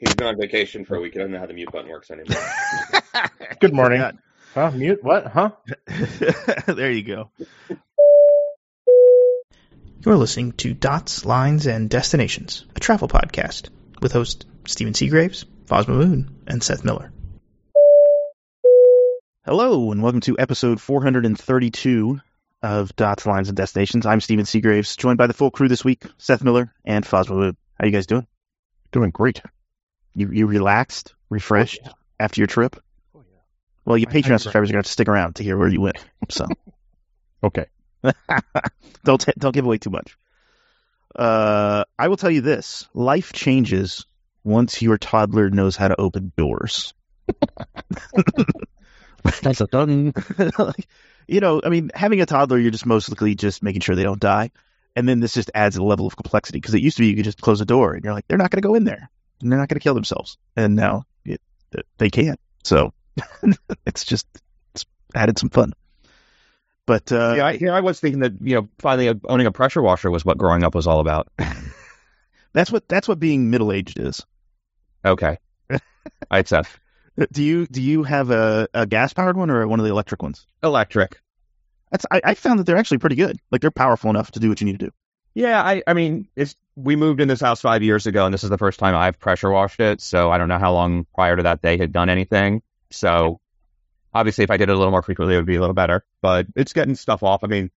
He's been on vacation for a week. I don't know how the mute button works anymore. Good morning. Huh? Mute? What? Huh? There you go. You're listening to Dots, Lines, and Destinations, a travel podcast with hosts Stephen Seagraves, Fosma Moon, and Seth Miller. Hello, and welcome to episode 432 of Dots, Lines, and Destinations. I'm Stephen Seagraves, joined by the full crew this week, Seth Miller and Fosma Moon. How you guys doing? Doing great. You relaxed, refreshed after your trip? Oh, yeah. Well, your Patreon subscribers are going to have to stick around to hear where you went. So, okay. Don't give away too much. I will tell you this. Life changes once your toddler knows how to open doors. That's a done. You know, I mean, having a toddler, you're just mostly just making sure they don't die. And then this just adds a level of complexity, because it used to be you could just close a door and you're like, they're not going to go in there and they're not going to kill themselves. And now they can't. So it's added some fun. But I was thinking that, you know, finally owning a pressure washer was what growing up was all about. That's what being middle-aged is. Okay. All right, Seth. Do you have a gas-powered one or one of the electric ones? Electric. I found that they're actually pretty good. Like, they're powerful enough to do what you need to do. Yeah, I mean, we moved in this house 5 years ago, and this is the first time I've pressure washed it, so I don't know how long prior to that they had done anything. So, obviously, if I did it a little more frequently, it would be a little better. But it's getting stuff off. I mean,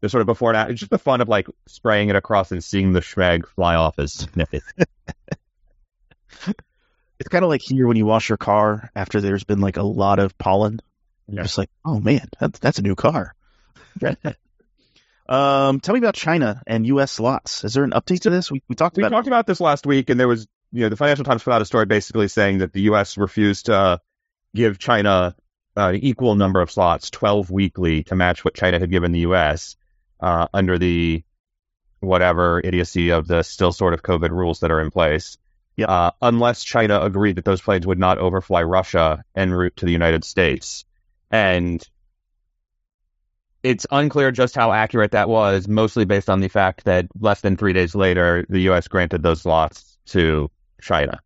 there's sort of before and after. It's just the fun of, like, spraying it across and seeing the schmeg fly off as sniffy. It's kind of like here when you wash your car after there's been like a lot of pollen. Yeah. You're just like, oh man, that's a new car. Tell me about China and U.S. slots. Is there an update to this? We talked about this last week, and there was, you know, the Financial Times put out a story basically saying that the U.S. refused to give China an equal number of slots, 12 weekly, to match what China had given the U.S. Under the whatever idiocy of the still sort of COVID rules that are in place. Yep. Unless China agreed that those planes would not overfly Russia en route to the United States. And it's unclear just how accurate that was, mostly based on the fact that less than 3 days later, the U.S. granted those slots to China.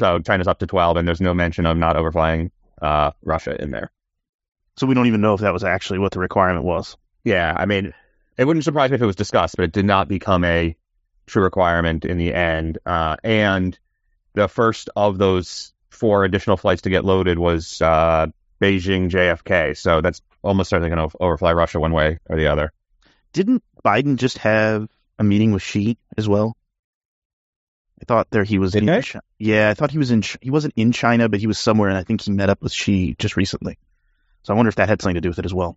So China's up to 12, and there's no mention of not overflying Russia in there. So we don't even know if that was actually what the requirement was. Yeah, I mean, it wouldn't surprise me if it was discussed, but it did not become a true requirement in the end, and the first of those four additional flights to get loaded was Beijing JFK, so that's almost certainly going to overfly Russia one way or the other. Didn't Biden just have a meeting with Xi as well? I thought he wasn't in China, but he was somewhere, and I think he met up with Xi just recently. So I wonder if that had something to do with it as well.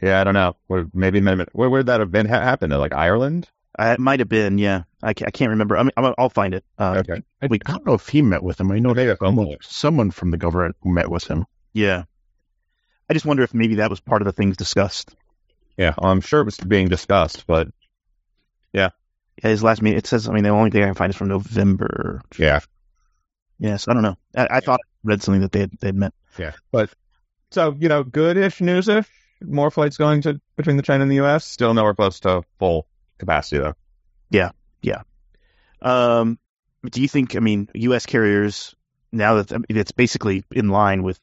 Yeah, I don't know. Where would that have been happened? Like Ireland? It might have been, yeah. I can't remember. I mean, I'll find it. Okay. I don't know if he met with him. I know someone from the government met with him. Yeah. I just wonder if maybe that was part of the things discussed. Yeah, I'm sure it was being discussed, but yeah. Yeah, his last meeting, it says, I mean, the only thing I can find is from November. Yeah. Yeah, so I don't know. I thought I read something that they'd met. Yeah, but so, you know, good-ish, news-ish, more flights going to between the China and the U.S., still nowhere close to full capacity though. Yeah. Do you think, I mean, U.S. carriers now that it's basically in line with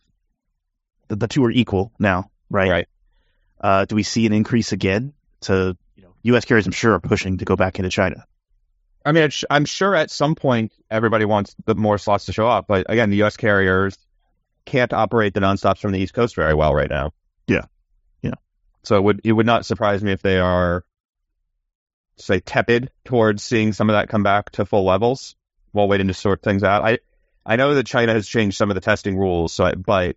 the two are equal now, right? Right. Do we see an increase again to, you know, U.S. carriers? I'm sure are pushing to go back into China. I mean, I'm sure at some point everybody wants the more slots to show up, but again, the U.S. carriers can't operate the nonstops from the East Coast very well right now. Yeah. So it would not surprise me if they are, say, tepid towards seeing some of that come back to full levels while waiting to sort things out. I know that China has changed some of the testing rules, but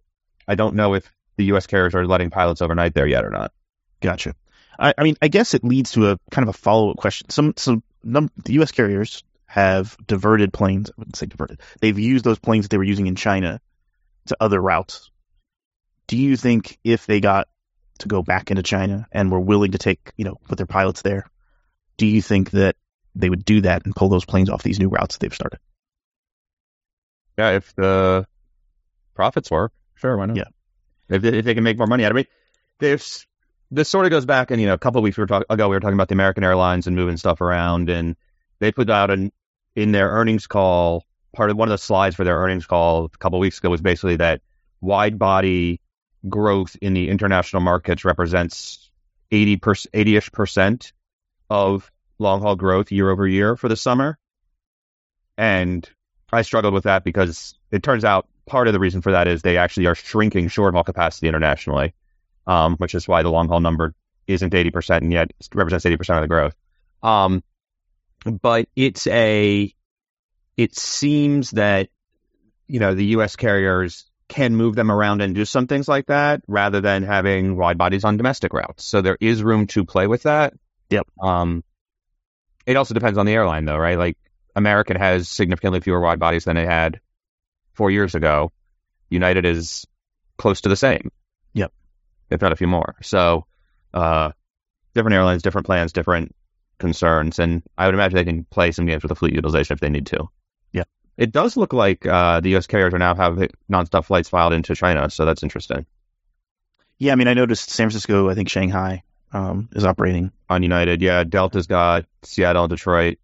I don't know if the U.S. carriers are letting pilots overnight there yet or not. Gotcha. I mean, I guess it leads to a kind of a follow-up question. The U.S. carriers have diverted planes. I wouldn't say diverted. They've used those planes that they were using in China to other routes. Do you think if they got to go back into China and were willing to take, you know, put their pilots there, do you think that they would do that and pull those planes off these new routes they've started? Yeah, if the profits work, sure, why not? Yeah, if they can make more money out of it. This sort of goes back, and you know, a couple of weeks ago we were talking about the American Airlines and moving stuff around, and they put out in their earnings call part of one of the slides for their earnings call a couple of weeks ago was basically that wide body growth in the international markets represents 80-ish% of long haul growth year over year for the summer. And I struggled with that because it turns out part of the reason for that is they actually are shrinking short haul capacity internationally, which is why the long haul number isn't 80% and yet represents 80% of the growth. But it seems that, you know, the U.S. carriers can move them around and do some things like that rather than having wide bodies on domestic routes. So there is room to play with that. Yep. It also depends on the airline, though, right? Like American has significantly fewer wide bodies than it had 4 years ago. United is close to the same. Yep. If not a few more. So different airlines, different plans, different concerns. And I would imagine they can play some games with the fleet utilization if they need to. Yeah. It does look like the U.S. carriers are now have nonstop flights filed into China. So that's interesting. Yeah. I mean, I noticed San Francisco, I think Shanghai is operating on United. Yeah. Delta's got Seattle, Detroit,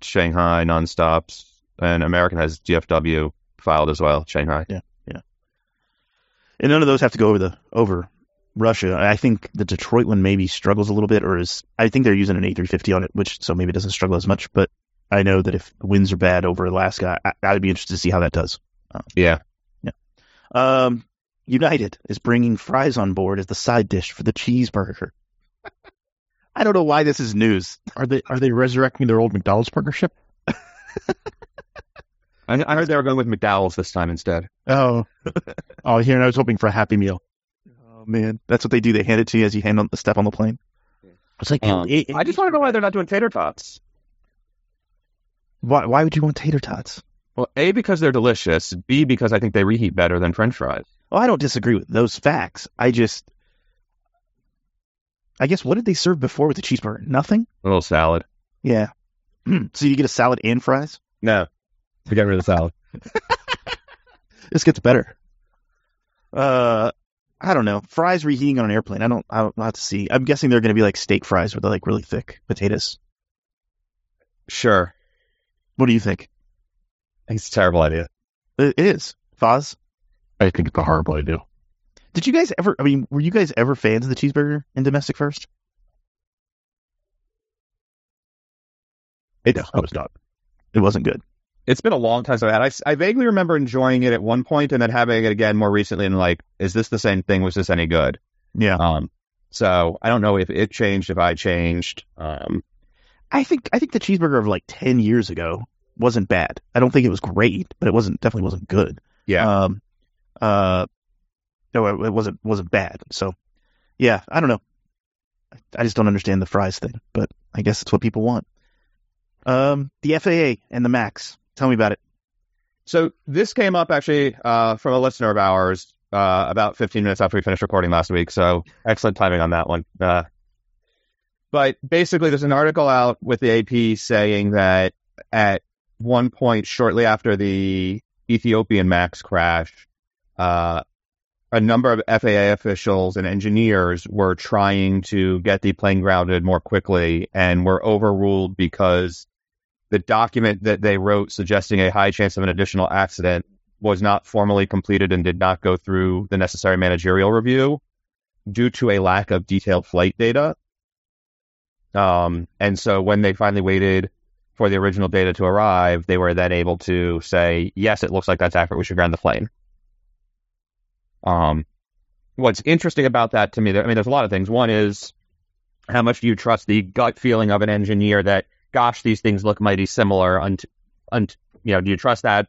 Shanghai nonstops, and American has DFW filed as well. Shanghai. Yeah. Yeah. And none of those have to go over Russia. I think the Detroit one maybe struggles a little bit, or is, I think they're using an A350 on it, which, so maybe it doesn't struggle as much, but I know that if the winds are bad over Alaska, I'd be interested to see how that does. Yeah. United is bringing fries on board as the side dish for the cheeseburger. I don't know why this is news. Are they resurrecting their old McDonald's partnership? I heard they were going with McDowell's this time instead. Oh, here, and I was hoping for a Happy Meal. Oh, man. That's what they do. They hand it to you as you step on the plane. It's like, I just want to know why they're not doing tater tots. Why would you want tater tots? Well, A, because they're delicious. B, because I think they reheat better than French fries. Oh, I don't disagree with those facts. I guess what did they serve before with the cheeseburger? Nothing? A little salad. Yeah. So you get a salad and fries? No. We got rid of the salad. This gets better. I don't know. Fries reheating on an airplane. I don't know how to see. I'm guessing they're going to be like steak fries where they're like really thick potatoes. Sure. What do you think? I think it's a terrible idea. It is. Foz? I think it's a horrible idea. Did you guys ever, were you guys ever fans of the cheeseburger in Domestic First? I was not. It wasn't good. It's been a long time since I had. I vaguely remember enjoying it at one point and then having it again more recently and like, is this the same thing? Was this any good? Yeah. So I don't know if it changed, if I changed. I think the cheeseburger of like 10 years ago wasn't bad. I don't think it was great, but it definitely wasn't good. Yeah. No, it wasn't bad. So yeah, I don't know. I just don't understand the fries thing, but I guess it's what people want. The FAA and the MAX. Tell me about it. So this came up actually from a listener of ours about 15 minutes after we finished recording last week. So excellent timing on that one. But basically, there's an article out with the AP saying that at one point shortly after the Ethiopian MAX crash, a number of FAA officials and engineers were trying to get the plane grounded more quickly and were overruled because the document that they wrote suggesting a high chance of an additional accident was not formally completed and did not go through the necessary managerial review due to a lack of detailed flight data. And so when they finally waited for the original data to arrive, they were then able to say, yes, it looks like that's accurate. We should ground the plane. What's interesting about that to me, there's a lot of things. One is how much do you trust the gut feeling of an engineer that, gosh, these things look mighty similar. Do you trust that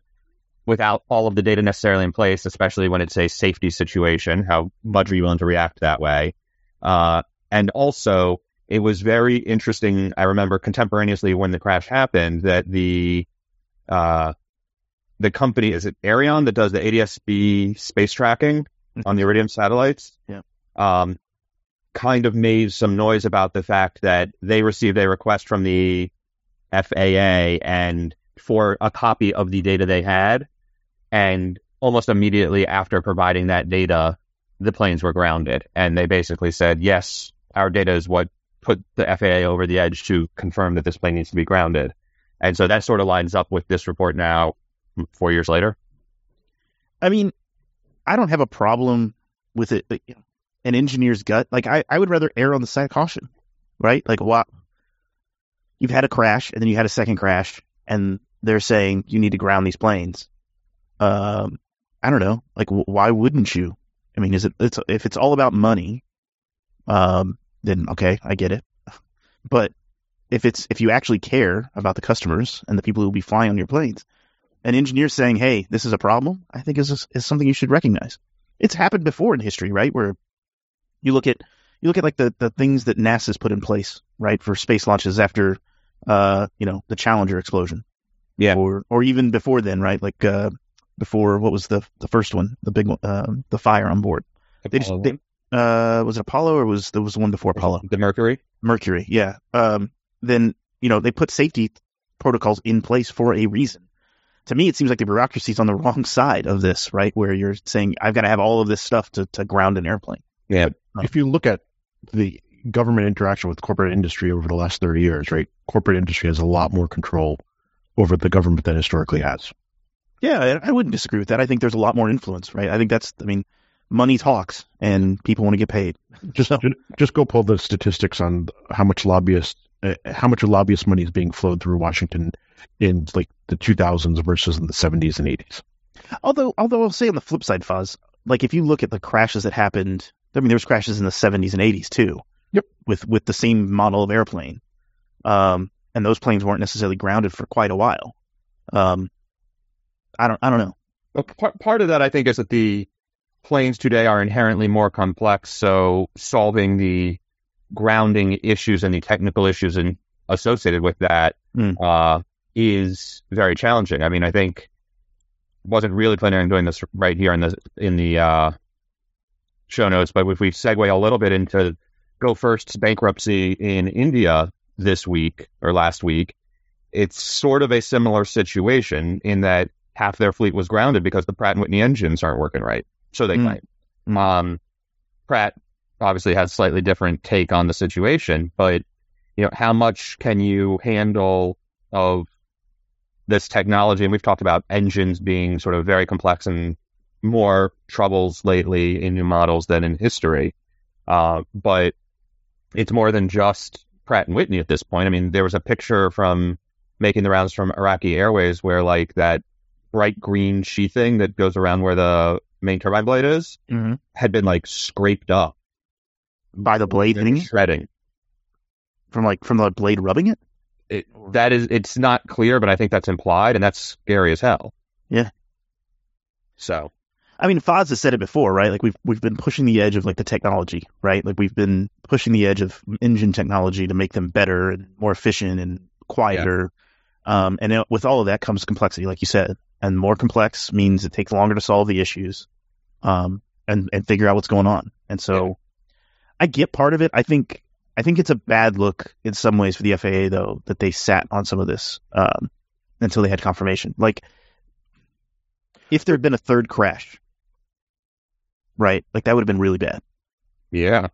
without all of the data necessarily in place, especially when it's a safety situation? How much are you willing to react that way? And also, it was very interesting. I remember contemporaneously when the crash happened that the company, is it Ariane, that does the ADS-B space tracking on the Iridium satellites? Yeah. Kind of made some noise about the fact that they received a request from the FAA and for a copy of the data they had. And almost immediately after providing that data, the planes were grounded. And they basically said, yes, our data is what put the FAA over the edge to confirm that this plane needs to be grounded. And so that sort of lines up with this report now 4 years later? I mean, I don't have a problem with it. But, you know, an engineer's gut, like I would rather err on the side of caution, right? Like, wow, you've had a crash and then you had a second crash and they're saying you need to ground these planes. I don't know. Like, why wouldn't you? I mean, if it's all about money, then okay, I get it. But if you actually care about the customers and the people who will be flying on your planes, an engineer saying, "Hey, this is a problem," I think is something you should recognize. It's happened before in history, right? Where you look at like the things that NASA's put in place, right, for space launches after, the Challenger explosion, yeah, or even before then, right? Like before what was the first one, the big one, the fire on board. Was it Apollo or was there was one before Apollo? The Mercury, yeah. Then they put safety protocols in place for a reason. To me, it seems like the bureaucracy is on the wrong side of this, right? Where you're saying, I've got to have all of this stuff to ground an airplane. Yeah. If you look at the government interaction with corporate industry over the last 30 years, right? Corporate industry has a lot more control over the government than historically has. Yeah, I wouldn't disagree with that. I think there's a lot more influence, right? I think money talks and people want to get paid. Just go pull the statistics on how much lobbyist money is being flowed through Washington in like the 2000s versus in the 70s and 80s. Although I'll say on the flip side, Foz, like if you look at the crashes that happened, I mean, there was crashes in the 70s and 80s too. Yep. With the same model of airplane. And those planes weren't necessarily grounded for quite a while. I don't know. Well, part of that, I think, is that the planes today are inherently more complex. So solving the grounding issues and the technical issues and associated with that is very challenging. I mean, I think wasn't really planning on doing this right here in the show notes, but if we segue a little bit into Go First's bankruptcy in India this week or last week, it's sort of a similar situation in that half their fleet was grounded because the Pratt and Whitney engines aren't working right. So they claim. Pratt obviously has a slightly different take on the situation, but how much can you handle of this technology? And we've talked about engines being sort of very complex and more troubles lately in new models than in history. But it's more than just Pratt and Whitney at this point. I mean, there was a picture from making the rounds from Iraqi Airways where like that bright green sheathing that goes around where the main turbine blade is had been like scraped up by the blade shredding from the blade rubbing it. It's not clear, but I think that's implied, and that's scary as hell. Yeah. So, I mean, Foz has said it before, right? Like we've been pushing the edge of like the technology, right? Like we've been pushing the edge of engine technology to make them better and more efficient and quieter. Yeah. And with all of that comes complexity, like you said, and more complex means it takes longer to solve the issues, and figure out what's going on. And so, yeah. I get part of it. I think it's a bad look in some ways for the FAA, though, that they sat on some of this until they had confirmation. Like, if there had been a third crash, right? Like, that would have been really bad. Yeah.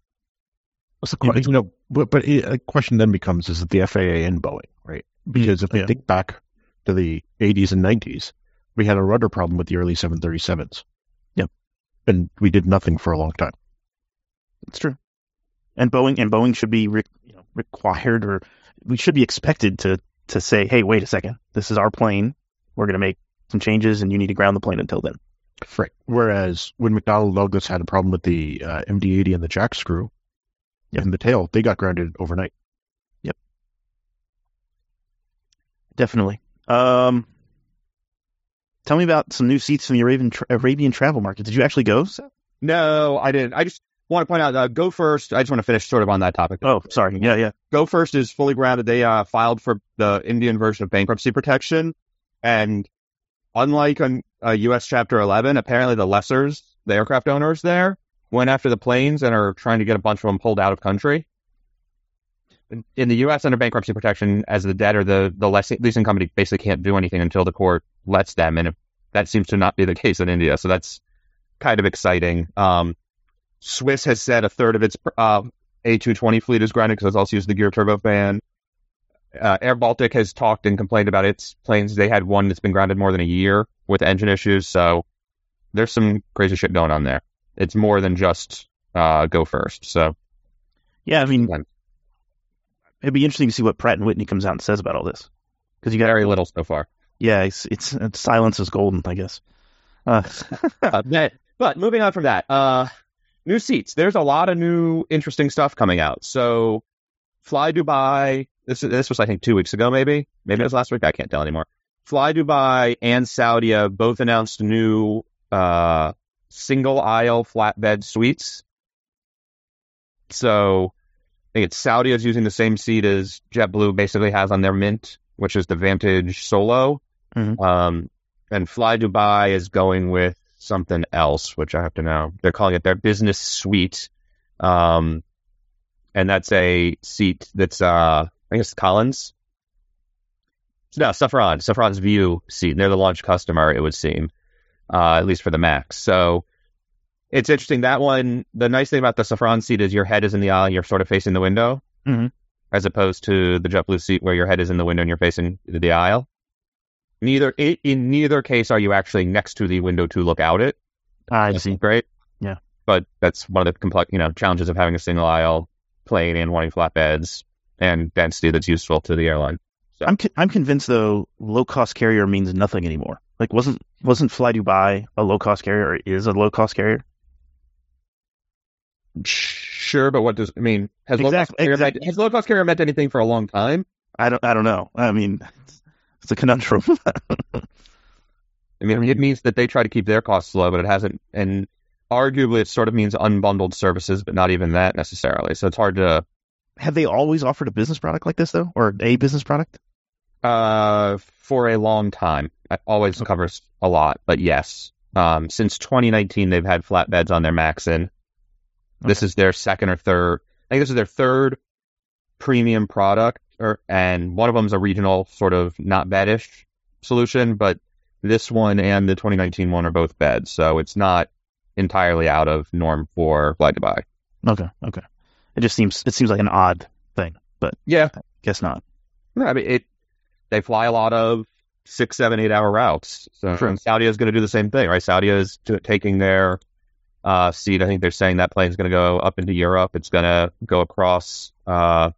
What's the question? But the question then becomes, is it the FAA and Boeing, right? Because if we think back to the 80s and 90s, we had a rudder problem with the early 737s. Yep. And we did nothing for a long time. It's true. And Boeing should be required, or we should be expected to say, hey, wait a second, this is our plane. We're going to make some changes and you need to ground the plane until then. Right. Whereas when McDonnell Douglas had a problem with the MD-80 and the jack screw and the tail, they got grounded overnight. Yep. Definitely. Tell me about some new seats in the Arabian travel market. Did you actually go, Seth? No, I didn't. I just want to point out, Go First, I just want to finish sort of on that topic. Oh, sorry. Yeah. Go First is fully grounded. They filed for the Indian version of bankruptcy protection. And unlike a U.S. Chapter 11, apparently the lessors, the aircraft owners there, went after the planes and are trying to get a bunch of them pulled out of country. In the U.S., under bankruptcy protection, as the debtor, the leasing company basically can't do anything until the court lets them. And that seems to not be the case in India. So that's kind of exciting. Swiss has said a third of its A220 fleet is grounded because it's also used the geared turbofan. Air Baltic has talked and complained about its planes. They had one that's been grounded more than a year with engine issues. So there's some crazy shit going on there. It's more than just Go First. So, yeah, I mean, it'd be interesting to see what Pratt and Whitney comes out and says about all this, because you got very little so far. Yeah, it's silence is golden, I guess. But moving on from that, new seats. There's a lot of new interesting stuff coming out. So, flyDubai. This was, I think, 2 weeks ago, maybe it was last week. I can't tell anymore. flyDubai and Saudia both announced new single aisle flatbed suites. So I think it's Saudia is using the same seat as JetBlue basically has on their Mint, which is the Vantage Solo. Mm-hmm. And flyDubai is going with something else, which I have to know. They're calling it their business suite. And that's a seat that's, I guess, Collins. No, Safran's View seat. They're the launch customer, it would seem, at least for the Max. So it's interesting. That one, the nice thing about the Safran seat is your head is in the aisle and you're sort of facing the window, mm-hmm. as opposed to the JetBlue seat where your head is in the window and you're facing the aisle. In neither case are you actually next to the window to look out it. I see. Great. Yeah. But that's one of the challenges of having a single aisle plane and wanting flatbeds and density that's useful to the airline. So. I'm convinced, though, low-cost carrier means nothing anymore. Like, wasn't flyDubai a low-cost carrier, or is a low-cost carrier? Sure, but what does it mean? Has low-cost carrier meant anything for a long time? I don't know. I mean, it's a conundrum. I mean, it means that they try to keep their costs low, but it hasn't. And arguably, it sort of means unbundled services, but not even that necessarily. So it's hard to. Have they always offered a business product like this, though, or a business product? For a long time. It always covers a lot, but yes. Since 2019, they've had flatbeds on their Maxin. This is their second or third. I think this is their third premium product, and one of them is a regional sort of not bed-ish solution, but this one and the 2019 one are both beds, so it's not entirely out of norm for flyDubai. Okay. It just seems like an odd thing, but yeah, I guess not. No, I mean, they fly a lot of 6, 7, 8 hour routes. So Saudia is going to do the same thing, right? Saudia is taking their seat. I think they're saying that plane is going to go up into Europe. It's going to go across. I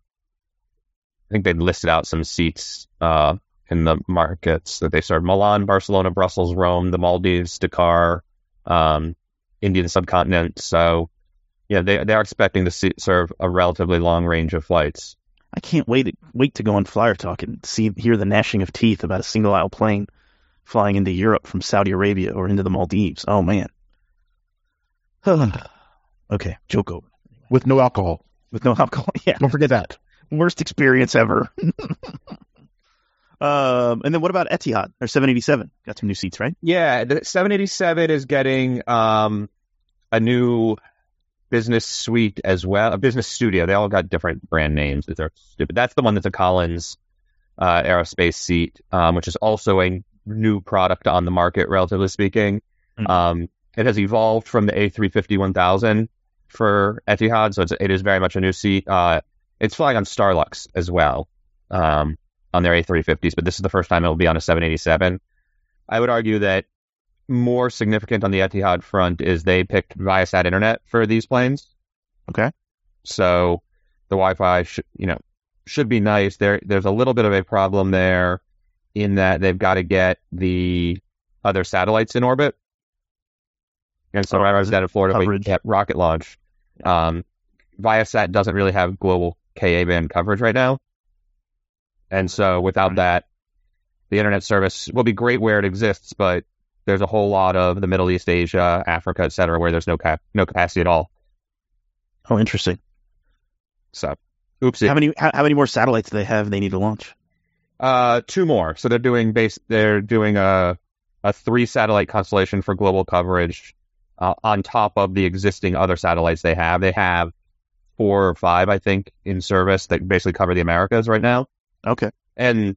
think they listed out some seats in the markets that they serve: Milan, Barcelona, Brussels, Rome, the Maldives, Dakar, Indian subcontinent. So. Yeah, they are expecting to serve a relatively long range of flights. I can't wait to go on Flyer Talk and hear the gnashing of teeth about a single aisle plane flying into Europe from Saudi Arabia or into the Maldives. Oh man. Okay, joke over. With no alcohol. Yeah. Don't forget that. Worst experience ever. And then what about Etihad or 787? Got some new seats, right? Yeah, the 787 is getting a new business suite as well, a business studio. They all got different brand names that are stupid. That's the one that's a Collins aerospace seat, which is also a new product on the market, relatively speaking. Mm-hmm. It has evolved from the A350-1000 for Etihad, so it is very much a new seat. It's flying on Starlux as well on their A350s, but this is the first time it will be on a 787. I would argue that more significant on the Etihad front is they picked Viasat internet for these planes. Okay. So the Wi-Fi should be nice. There's a little bit of a problem there in that they've got to get the other satellites in orbit. And so when I was down in Florida, we kept rocket launch. Viasat doesn't really have global Ka-band coverage right now. And so without that, the internet service will be great where it exists, but there's a whole lot of the Middle East, Asia, Africa, et cetera, where there's no capacity at all. Oh, interesting. So, oopsie. How many more satellites do they have? They need to launch. 2 more. So they're doing a 3 satellite constellation for global coverage on top of the existing other satellites they have. They have 4 or 5, I think, in service that basically cover the Americas right now. Okay. And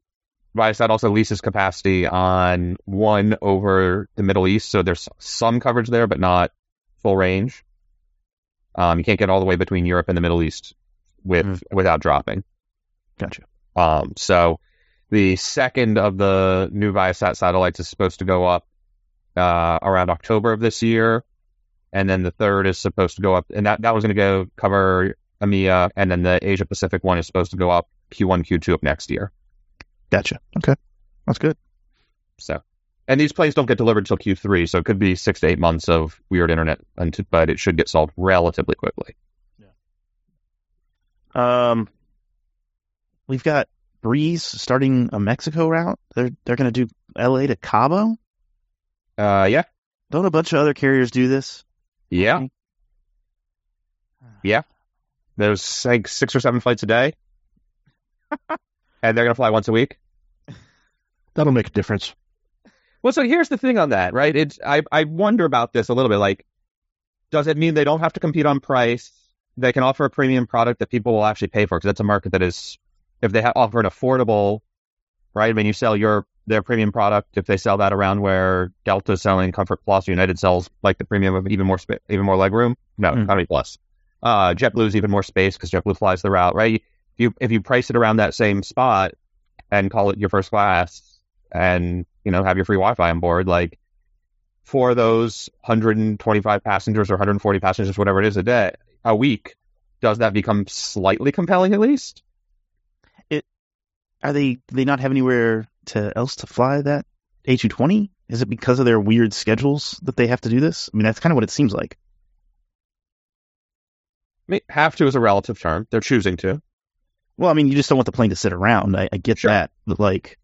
Viasat also leases capacity on 1 over the Middle East, so there's some coverage there, but not full range. You can't get all the way between Europe and the Middle East without dropping. Gotcha. So the second of the new Viasat satellites is supposed to go up around October of this year. And then the third is supposed to go up. And that was going to go cover EMEA. And then the Asia Pacific one is supposed to go up Q1, Q2 of next year. Gotcha. Okay. That's good. So, and these planes don't get delivered till Q3. So it could be 6 to 8 months of weird internet, but it should get solved relatively quickly. Yeah. We've got Breeze starting a Mexico route. They're going to do LA to Cabo. Yeah. Don't a bunch of other carriers do this? Yeah. Yeah. There's like 6 or 7 flights a day. And they're going to fly once a week. That'll make a difference. Well, so here's the thing on that, right? I wonder about this a little bit. Like, does it mean they don't have to compete on price? They can offer a premium product that people will actually pay for, because that's a market that is, if they offer an affordable, right? I mean, you sell their premium product, if they sell that around where Delta's selling Comfort Plus, United sells like the premium of even more legroom. No, Economy Plus. JetBlue's even more space because JetBlue flies the route, right? If you price it around that same spot and call it your first class, and have your free Wi-Fi on board, like for those 125 passengers or 140 passengers, whatever it is a week, does that become slightly compelling at least? Do they not have anywhere else to fly that A220? Is it because of their weird schedules that they have to do this? I mean, that's kind of what it seems like. I mean, have to is a relative term. They're choosing to. Well, I mean, you just don't want the plane to sit around. I get sure. That. But, like,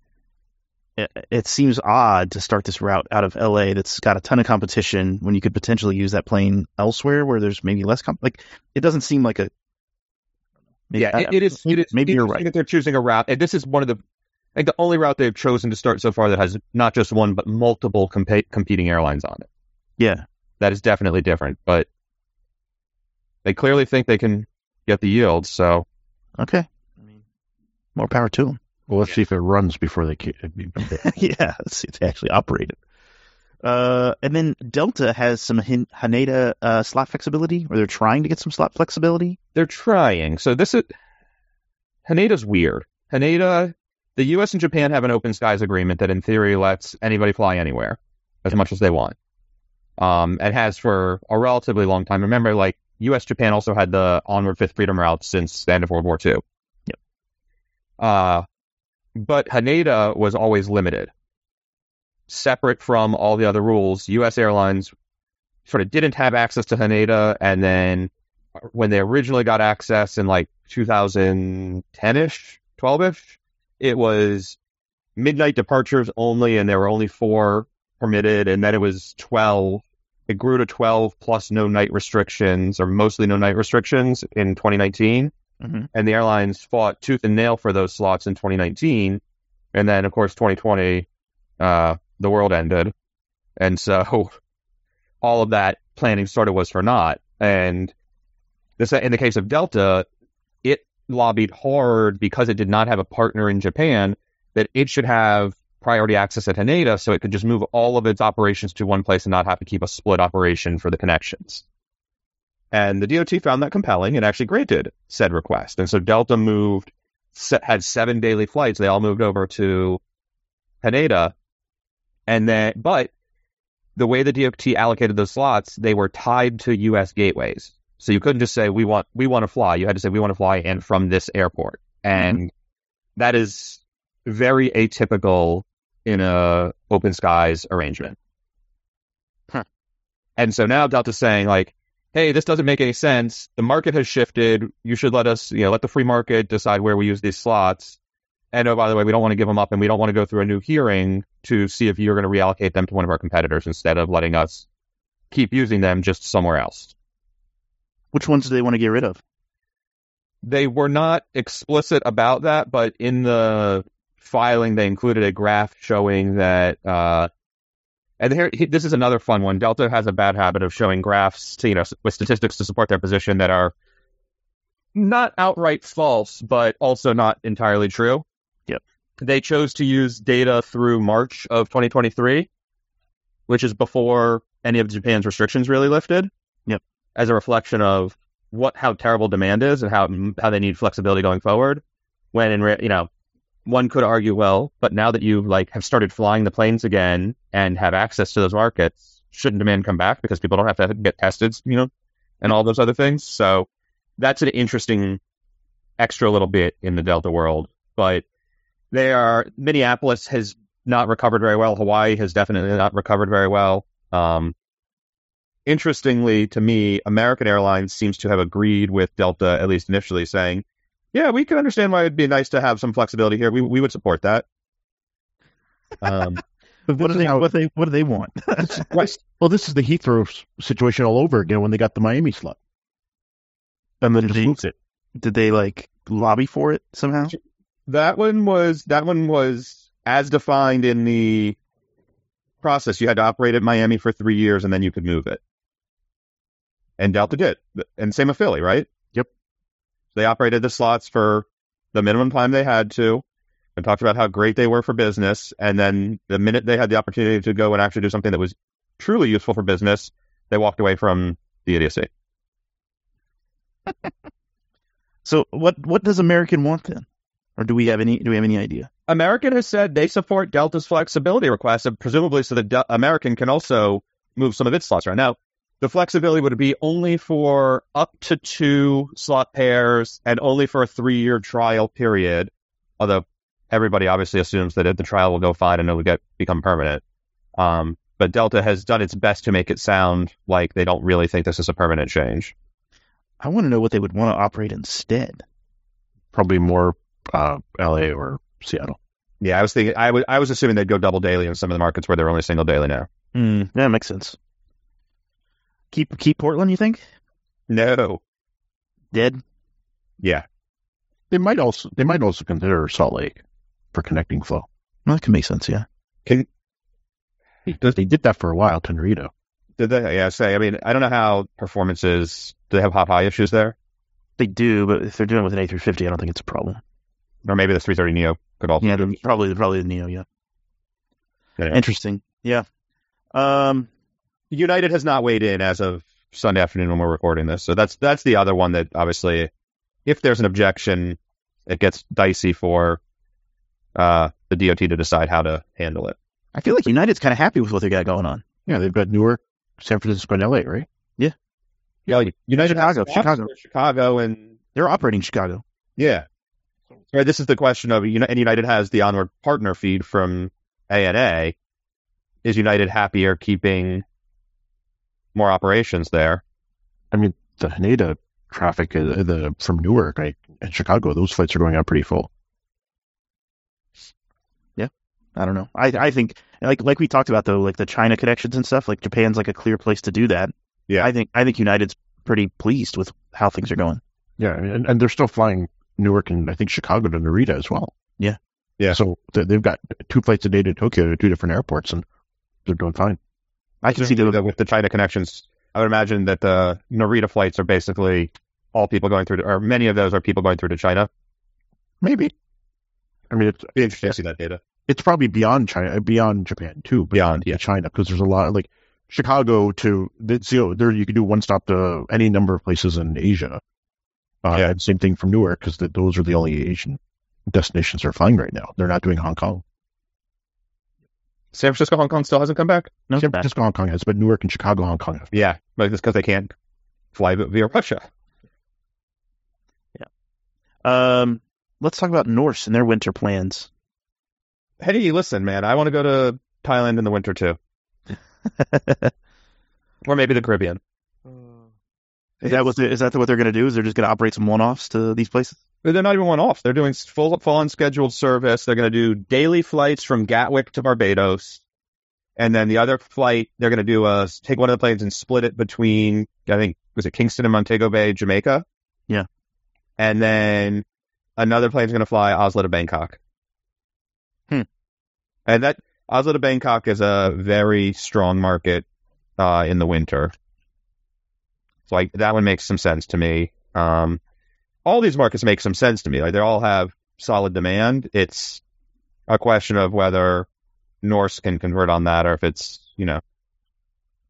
it seems odd to start this route out of LA that's got a ton of competition when you could potentially use that plane elsewhere where there's maybe less like, it doesn't seem like a... Maybe, yeah, it is. Maybe you're right. They're choosing a route, and this is one of the only route they've chosen to start so far that has not just one but multiple competing airlines on it. Yeah, that is definitely different, but they clearly think they can get the yield. So, okay, I mean, more power to them. Well, let's see if it runs before they can. Yeah, let's see if they actually operate it. And then Delta has some Haneda slot flexibility, or they're trying to get some slot flexibility. They're trying. So this is... Haneda's weird. Haneda, the U.S. and Japan have an open skies agreement that in theory lets anybody fly anywhere as much as they want. It has for a relatively long time. Remember, like, U.S.-Japan also had the Onward Fifth Freedom route since the end of World War II. Yep. But Haneda was always limited. Separate from all the other rules, U.S. airlines sort of didn't have access to Haneda, and then when they originally got access in like 2010-ish, 12-ish, it was midnight departures only, and there were only 4 permitted, and then it was 12. It grew to 12 plus no night restrictions, or mostly no night restrictions, in 2019, and the airlines fought tooth and nail for those slots in 2019, and then, of course, 2020... the world ended, and so all of that planning sort of was for naught. And this, in the case of Delta, it lobbied hard because it did not have a partner in Japan that it should have priority access at Haneda, so it could just move all of its operations to one place and not have to keep a split operation for the connections. And the DOT found that compelling and actually granted said request. And so Delta had 7 daily flights. They all moved over to Haneda. And then, but the way the DOT allocated those slots, they were tied to U.S. gateways. So you couldn't just say, we want to fly. You had to say, we want to fly and from this airport. And that is very atypical in a open skies arrangement. Huh. And so now Delta's saying, like, hey, this doesn't make any sense. The market has shifted. You should let us, let the free market decide where we use these slots. And, oh, by the way, we don't want to give them up, and we don't want to go through a new hearing to see if you're going to reallocate them to one of our competitors instead of letting us keep using them just somewhere else. Which ones do they want to get rid of? They were not explicit about that, but in the filing, they included a graph showing that... and here, this is another fun one. Delta has a bad habit of showing graphs with statistics to support their position that are not outright false, but also not entirely true. They chose to use data through March of 2023, which is before any of Japan's restrictions really lifted, as a reflection of how terrible demand is and how they need flexibility going forward, when in one could argue, well, but now that you have started flying the planes again and have access to those markets, shouldn't demand come back because people don't have to get tested, and all those other things. So that's an interesting extra little bit in the Delta world. But Minneapolis has not recovered very well. Hawaii has definitely not recovered very well. Interestingly to me, American Airlines seems to have agreed with Delta, at least initially, saying, yeah, we can understand why it'd be nice to have some flexibility here. We would support that. But what do they want? Well, this is the Heathrow situation all over again when they got the Miami slot. And then just moved it. Did they lobby for it somehow? That one was as defined in the process. You had to operate at Miami for 3 years and then you could move it. And Delta did. And same with Philly, right? Yep. They operated the slots for the minimum time they had to and talked about how great they were for business. And then the minute they had the opportunity to go and actually do something that was truly useful for business, they walked away from the idiocy. So what does American want then? Or do we have any idea? American has said they support Delta's flexibility request, and presumably so that American can also move some of its slots around. Now, the flexibility would be only for up to 2 slot pairs and only for a 3-year trial period, although everybody obviously assumes that the trial will go fine and it will become permanent. But Delta has done its best to make it sound like they don't really think this is a permanent change. I want to know what they would want to operate instead. Probably more LA or Seattle. Yeah, I was thinking. I was assuming they'd go double daily in some of the markets where they're only single daily now. That makes sense. Keep Portland, you think? No. Dead? Yeah. They might also consider Salt Lake for connecting flow. Well, that can make sense, yeah. They did that for a while to Narita. Did they? Yeah, I mean, I don't know how performance is. Do they have hot-high issues there? They do, but if they're doing it with an A350, I don't think it's a problem. Or maybe the 330 Neo could also. Yeah, probably the Neo, yeah. Yeah. Interesting, yeah. United has not weighed in as of Sunday afternoon when we're recording this. So that's the other one that obviously, if there's an objection, it gets dicey for the DOT to decide how to handle it. I feel like United's kind of happy with what they got going on. Yeah, they've got Newark, San Francisco, and LA, right? Yeah. Yeah, United Chicago, and they're operating Chicago. Yeah. Right, this is the question of, and United has the onward partner feed from ANA. Is United happier keeping more operations there? I mean, the Haneda traffic from Newark and Chicago, those flights are going out pretty full. Yeah, I don't know. I think like we talked about though, the China connections and stuff. Japan's a clear place to do that. Yeah, I think United's pretty pleased with how things are going. Yeah, and they're still flying Newark and I think Chicago to Narita as well. Yeah, yeah. So they've got 2 flights a day to Tokyo to 2 different airports, and they're doing fine. I can see that with the China connections, I would imagine that the Narita flights are basically all people going through, or many of those are people going through to China. Maybe. I mean, it'd be interesting to see that data. It's probably beyond China, beyond Japan too, but beyond China, because there's a lot Chicago to there. You could do one stop to any number of places in Asia. Yeah. And same thing from Newark, because those are the only Asian destinations they're flying right now. They're not doing Hong Kong. San Francisco, Hong Kong still hasn't come back? No, San Francisco, Hong Kong has, but Newark and Chicago, Hong Kong have. Yeah, that's because they can't fly via Russia. Yeah. Let's talk about Norse and their winter plans. Hey, listen, man, I want to go to Thailand in the winter, too. Or maybe the Caribbean. Is that what they're going to do? Is they're just going to operate some one-offs to these places? They're not even one-offs. They're doing full-on scheduled service. They're going to do daily flights from Gatwick to Barbados. And then the other flight, they're going to do take one of the planes and split it between, I think, was it Kingston and Montego Bay, Jamaica? Yeah. And then another plane's going to fly Oslo to Bangkok. And that Oslo to Bangkok is a very strong market in the winter. So that one makes some sense to me. All these markets make some sense to me. They all have solid demand. It's a question of whether Norse can convert on that or if it's, they're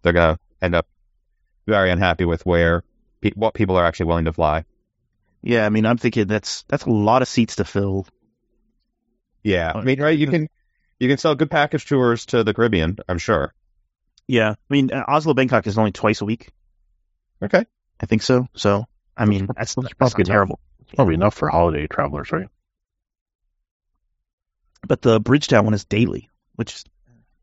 going to end up very unhappy with what people are actually willing to fly. Yeah, I mean, I'm thinking that's a lot of seats to fill Yeah. I mean, right? You can sell good package tours to the Caribbean, I'm sure. Yeah. I mean, Oslo, Bangkok is only twice a week. Okay. I think so. So, I mean, that's not terrible. It's probably enough for holiday travelers, right? But the Bridgetown one is daily, which is...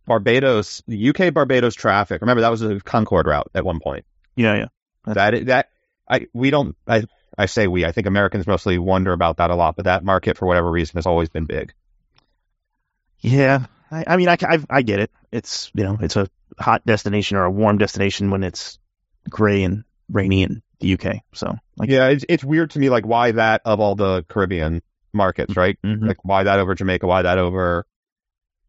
Barbados, the UK Barbados traffic. Remember, that was a Concorde route at one point. Yeah, yeah. I think Americans mostly wonder about that a lot, but that market, for whatever reason, has always been big. Yeah. I mean, I get it. It's, you know, it's a hot destination or a warm destination when it's gray and rainy in the UK. So, like, yeah, it's weird to me, like, why that of all the Caribbean markets, right? Mm-hmm. Like, why that over Jamaica? Why that over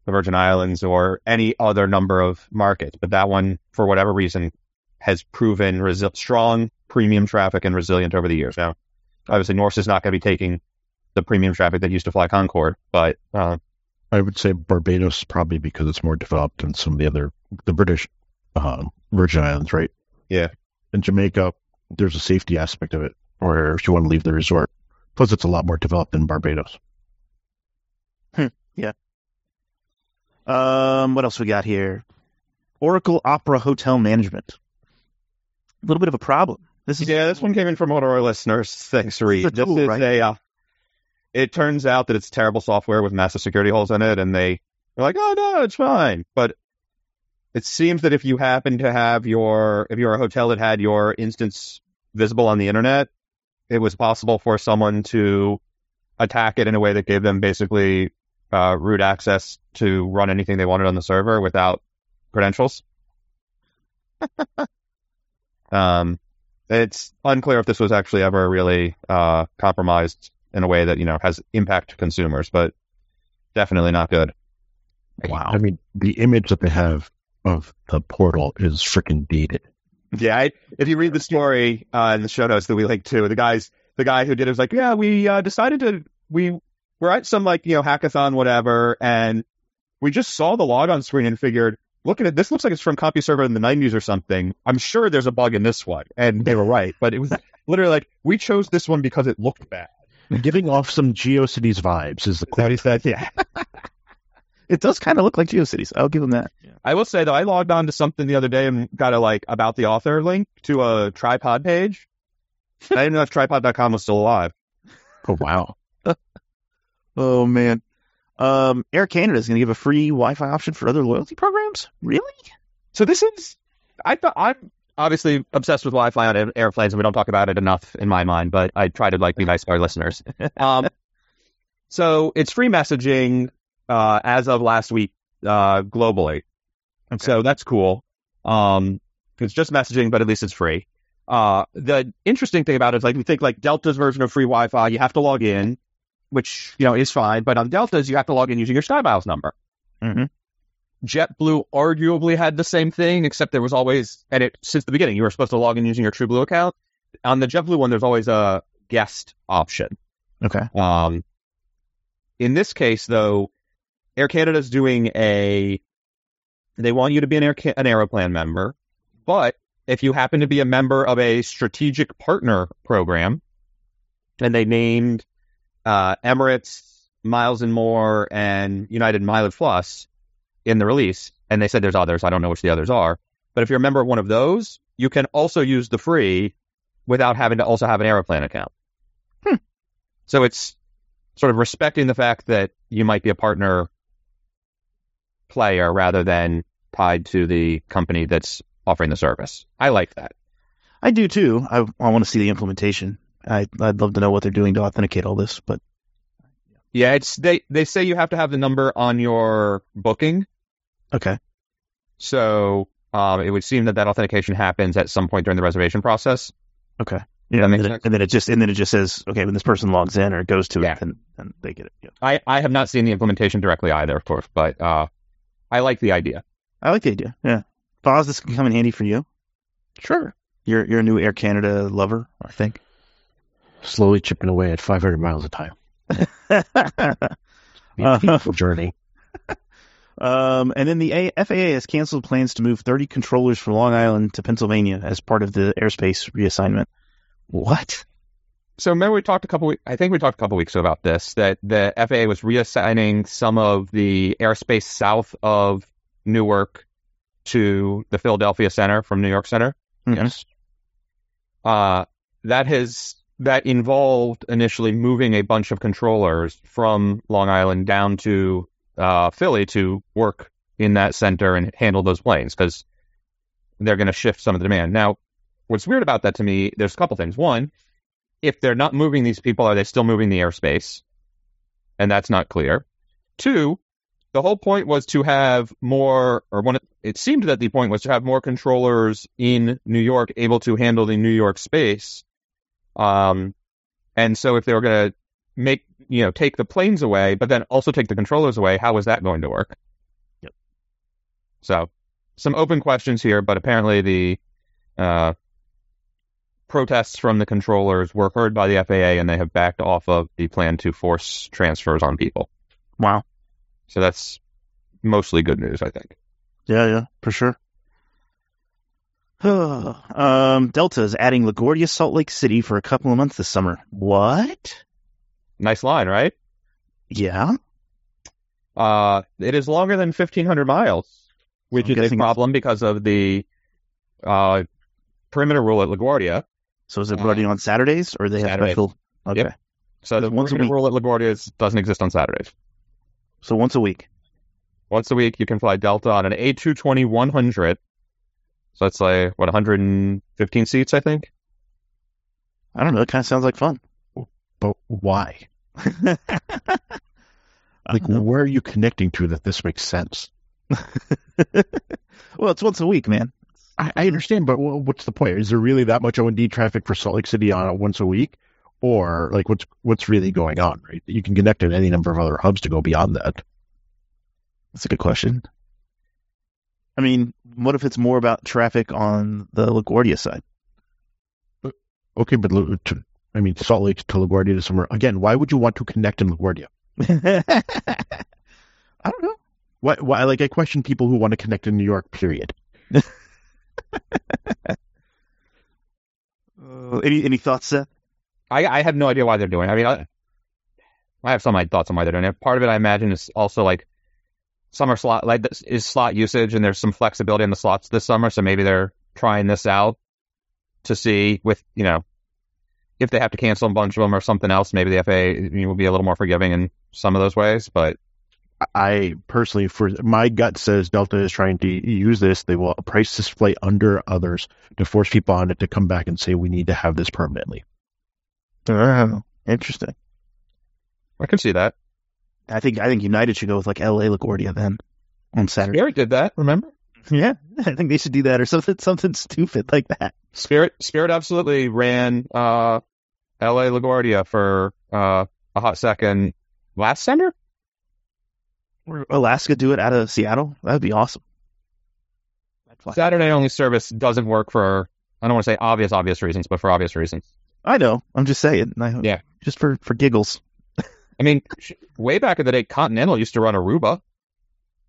the Virgin Islands or any other number of markets? But that one, for whatever reason, has proven strong premium traffic and resilient over the years. Now, obviously, Norse is not going to be taking the premium traffic that used to fly Concorde, but... I would say Barbados probably because it's more developed than some of the other, the British Virgin Islands, right? Yeah. In Jamaica, there's a safety aspect of it, where if you want to leave the resort. Plus, it's a lot more developed than Barbados. Yeah. What else we got here? Oracle Opera Hotel Management. A little bit of a problem. This one came in from one of our listeners. Thanks, Reed. This is right? It turns out that it's terrible software with massive security holes in it, and they're like, oh, no, it's fine. But it seems that if you happen to have if you're a hotel that had your instance visible on the internet, it was possible for someone to attack it in a way that gave them basically root access to run anything they wanted on the server without credentials. It's unclear if this was actually ever really compromised in a way that, you know, has impact to consumers, but definitely not good. Wow. I mean, the image that they have of the portal is freaking dated. Yeah. If you read the story in the show notes that we linked to, the guy who did it was like, yeah, we decided to, we're at some, like, you know, hackathon, whatever, and we just saw the logon screen and figured, look at it, this looks like it's from CompuServer in the 90s or something. I'm sure there's a bug in this one. And they were right. But it was literally like, we chose this one because it looked bad. Giving off some GeoCities vibes is the quote he said. Yeah. It does kind of look like GeoCities. I'll give him that. Yeah. I will say, though, I logged on to something the other day and got a, like, about the author link to a Tripod page. And I didn't know if tripod.com was still alive. Oh, wow. Oh, man. Air Canada is going to give a free Wi-Fi option for other loyalty programs? Really? So this is... I'm obviously obsessed with Wi-Fi on airplanes, and we don't talk about it enough in my mind, but I try to, like, be nice to our listeners. So it's free messaging... as of last week, globally. Okay. So that's cool. It's just messaging, but at least it's free. The interesting thing about it is, like, we think, like, Delta's version of free Wi-Fi, you have to log in, which, you know, is fine. But on Delta's, you have to log in using your SkyMiles number. Mm-hmm. JetBlue arguably had the same thing, except there was always, and it since the beginning, you were supposed to log in using your TrueBlue account. On the JetBlue one, there's always a guest option. Okay. In this case, though, Air Canada's doing they want you to be an Aeroplan member, but if you happen to be a member of a strategic partner program, and they named Emirates, Miles and More, and United Mileage Plus in the release, and they said there's others, I don't know which the others are, but if you're a member of one of those, you can also use the free without having to also have an Aeroplan account. So it's sort of respecting the fact that you might be a partner player rather than tied to the company that's offering the service. I like that. I do too. I want to see the implementation. I'd love to know what they're doing to authenticate all this, but yeah, it's they say you have to have the number on your booking. Okay. So it would seem that authentication happens at some point during the reservation process. Okay. Yeah, and then it just says, okay, when this person logs in or goes to it, then they get it. Yeah. I have not seen the implementation directly either, of course, but I like the idea. I like the idea. Yeah, Boz, this can come in handy for you. Sure, you're a new Air Canada lover, I think. Slowly chipping away at 500 miles a time. Beautiful journey. And then the FAA has canceled plans to move 30 controllers from Long Island to Pennsylvania as part of the airspace reassignment. What? So remember we talked a couple weeks, I think we talked a couple weeks ago about this, that the FAA was reassigning some of the airspace south of Newark to the Philadelphia Center from New York Center. Yes. That involved initially moving a bunch of controllers from Long Island down to Philly to work in that center and handle those planes because they're going to shift some of the demand. Now, what's weird about that to me, there's a couple things. One, if they're not moving these people, are they still moving the airspace? And that's not clear. Two, the whole point was to have more, it seemed that the point was to have more controllers in New York able to handle the New York space. And so if they were going to take the planes away, but then also take the controllers away, how was that going to work? Yep. So some open questions here, but apparently the protests from the controllers were heard by the FAA, and they have backed off of the plan to force transfers on people. Wow. So that's mostly good news, I think. Yeah, for sure. Delta is adding LaGuardia Salt Lake City for a couple of months this summer. What? Nice line, right? Yeah. It is longer than 1,500 miles, which is a problem because of the perimeter rule at LaGuardia. So is it running on Saturdays, or they have special? Okay. Yep. So the perimeter rule at LaGuardia doesn't exist on Saturdays. So once a week. Once a week, you can fly Delta on an A220-100. So that's like, 115 seats, I think? I don't know. It kind of sounds like fun. But why? Where are you connecting to that this makes sense? Well, it's once a week, man. I understand, but what's the point? Is there really that much O&D traffic for Salt Lake City on once a week? Or, what's really going on, right? You can connect to any number of other hubs to go beyond that. That's a good question. I mean, what if it's more about traffic on the LaGuardia side? Okay, but Salt Lake to LaGuardia to somewhere. Again, why would you want to connect in LaGuardia? I don't know. Why? I question people who want to connect in New York, period. Any thoughts, Seth? I have no idea why they're doing it. I mean, I have some thoughts on why they're doing it. Part of it, I imagine, is also summer slot, is slot usage, and there's some flexibility in the slots this summer. So maybe they're trying this out to see with, if they have to cancel a bunch of them or something else, maybe the FAA will be a little more forgiving in some of those ways. But I personally, my gut says Delta is trying to use this. They will price this flight under others to force people on it to come back and say, we need to have this permanently. Interesting. I can see that. I think United should go with LA LaGuardia then on Saturday. Spirit did that, remember? Yeah, I think they should do that or something stupid like that. Spirit absolutely ran LA LaGuardia for a hot second last summer. Or Alaska do it out of Seattle? That would be awesome. Saturday only service doesn't work for, I don't want to say obvious reasons, but for obvious reasons. I know. I'm just saying. Yeah. Just for giggles. I mean, way back in the day, Continental used to run Aruba.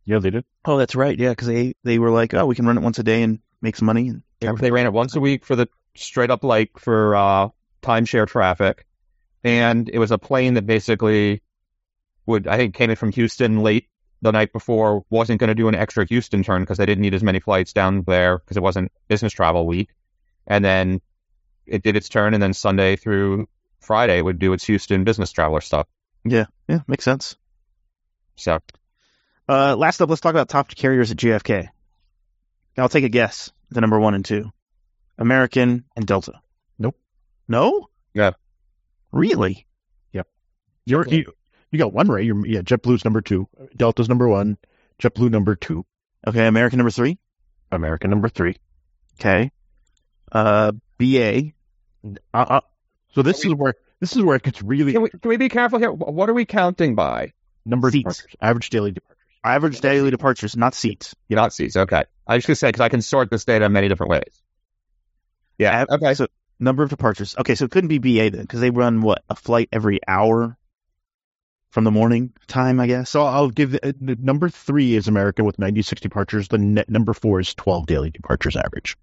Yeah, they did. Oh, that's right. Yeah, because they were like, oh, we can run it once a day and make some money. And they ran it once a week for the straight up for timeshare traffic. And it was a plane that basically came in from Houston late the night before, wasn't going to do an extra Houston turn because they didn't need as many flights down there because it wasn't business travel week. And then it did its turn, and then Sunday through Friday it would do its Houston business traveler stuff. Yeah, makes sense. So, last up, let's talk about top carriers at JFK. Now, I'll take a guess. The number 1 and 2, American and Delta. Nope. No. Yeah. Really? Yep. You got one right. JetBlue's number 2, Delta's number 1, JetBlue number 2. Okay, American number 3. American number 3. Okay. B.A. So this is where it gets really. Can we be careful here? What are we counting by? Number of departures. Average daily departures. Average daily departures, not seats. Not seats. Okay. I was just going to say because I can sort this data in many different ways. Yeah. Okay. So number of departures. Okay. So it couldn't be BA then because they run a flight every hour from the morning time, I guess. So I'll give the number 3 is American with 96 departures. The number 4 is 12 daily departures average.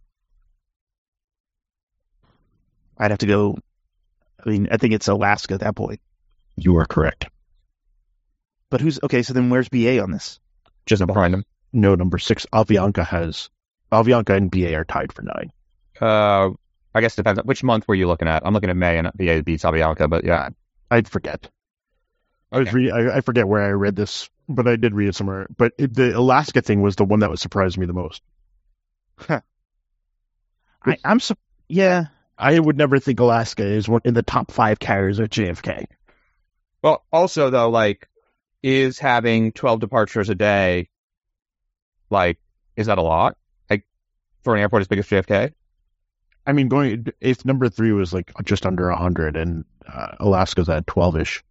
I'd have to go I mean, I think it's Alaska at that point. You are correct. But who's okay? So then, where's B.A. on this? Just prime. No, number six. Avianca and B.A. are tied for 9. I guess it depends. Which month were you looking at? I'm looking at May, and B.A. beats Avianca. But yeah, I'd forget. Okay. I forget where I read this, but I did read it somewhere. But the Alaska thing was the one that would surprise me the most. Huh. I would never think Alaska is one in the top 5 carriers at JFK. Well, also though, like, is having 12 departures a day, like, is that a lot? Like, for an airport as big as JFK? I mean, if number 3 was like just under 100 and Alaska's at 12-ish,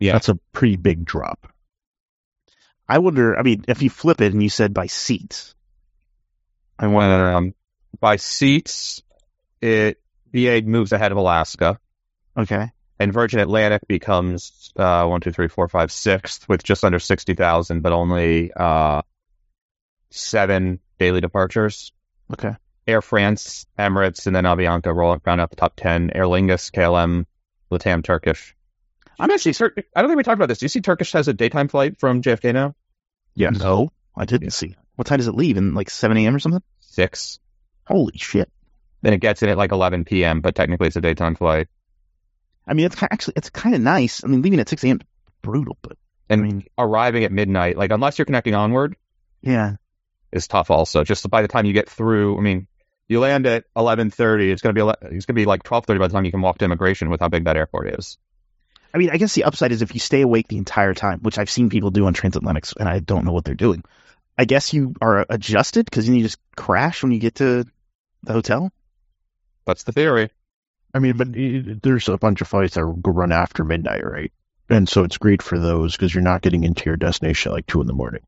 yeah, that's a pretty big drop. I wonder. I mean, if you flip it and you said by seats, I wonder. By seats, BA moves ahead of Alaska. Okay. And Virgin Atlantic becomes 1, 2, 3, 4, 5, 6th with just under 60,000, but only 7 daily departures. Okay. Air France, Emirates, and then Avianca roll around up the top 10. Aer Lingus, KLM, LATAM, Turkish. I'm actually certain. I don't think we talked about this. Do you see Turkish has a daytime flight from JFK now? Yes. No, I didn't see. What time does it leave? In like 7 a.m. or something? 6. Holy shit. Then it gets in at like 11 p.m., but technically it's a daytime flight. I mean, it's kind of nice. I mean, leaving at 6 a.m. is brutal, but... arriving at midnight, like, unless you're connecting onward... Yeah. ...is tough also. Just by the time you get through, I mean, you land at 11:30, it's going to be like 12:30 by the time you can walk to immigration with how big that airport is. I mean, I guess the upside is if you stay awake the entire time, which I've seen people do on transatlantics, and I don't know what they're doing. I guess you are adjusted, because then you just crash when you get to the hotel? That's the theory. I mean, but there's a bunch of flights that run after midnight, right? And so it's great for those because you're not getting into your destination at like 2 in the morning.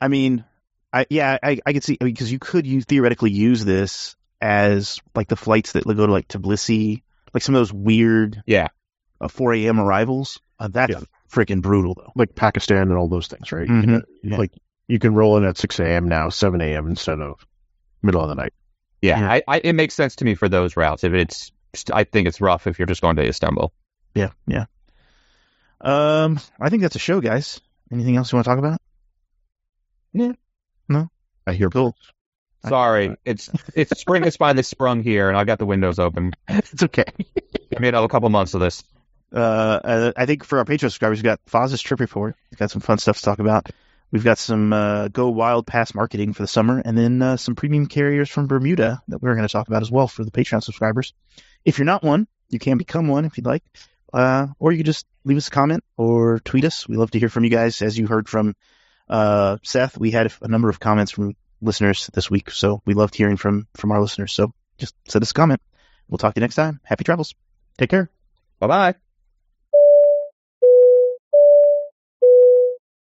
I mean, I could see, because you could theoretically use this as like the flights that go to like Tbilisi, like some of those weird 4 a.m. arrivals. That's freaking brutal, though. Like Pakistan and all those things, right? Mm-hmm. Like you can roll in at 6 a.m. now, 7 a.m. instead of middle of the night. Yeah. It makes sense to me for those routes. I think it's rough if you're just going to Istanbul. Yeah. I think that's a show, guys. Anything else you want to talk about? Yeah. No? I hear Bill. Sorry. It's spring is finally sprung here, and I got the windows open. It's okay. I made out a couple months of this. I think for our Patreon subscribers, we've got Foz's Trip Report. We've got some fun stuff to talk about. We've got some Go Wild Pass marketing for the summer, and then some premium carriers from Bermuda that we're going to talk about as well for the Patreon subscribers. If you're not one, you can become one if you'd like, or you can just leave us a comment or tweet us. We love to hear from you guys. As you heard from Seth, we had a number of comments from listeners this week, so we loved hearing from our listeners. So just send us a comment. We'll talk to you next time. Happy travels. Take care. Bye-bye.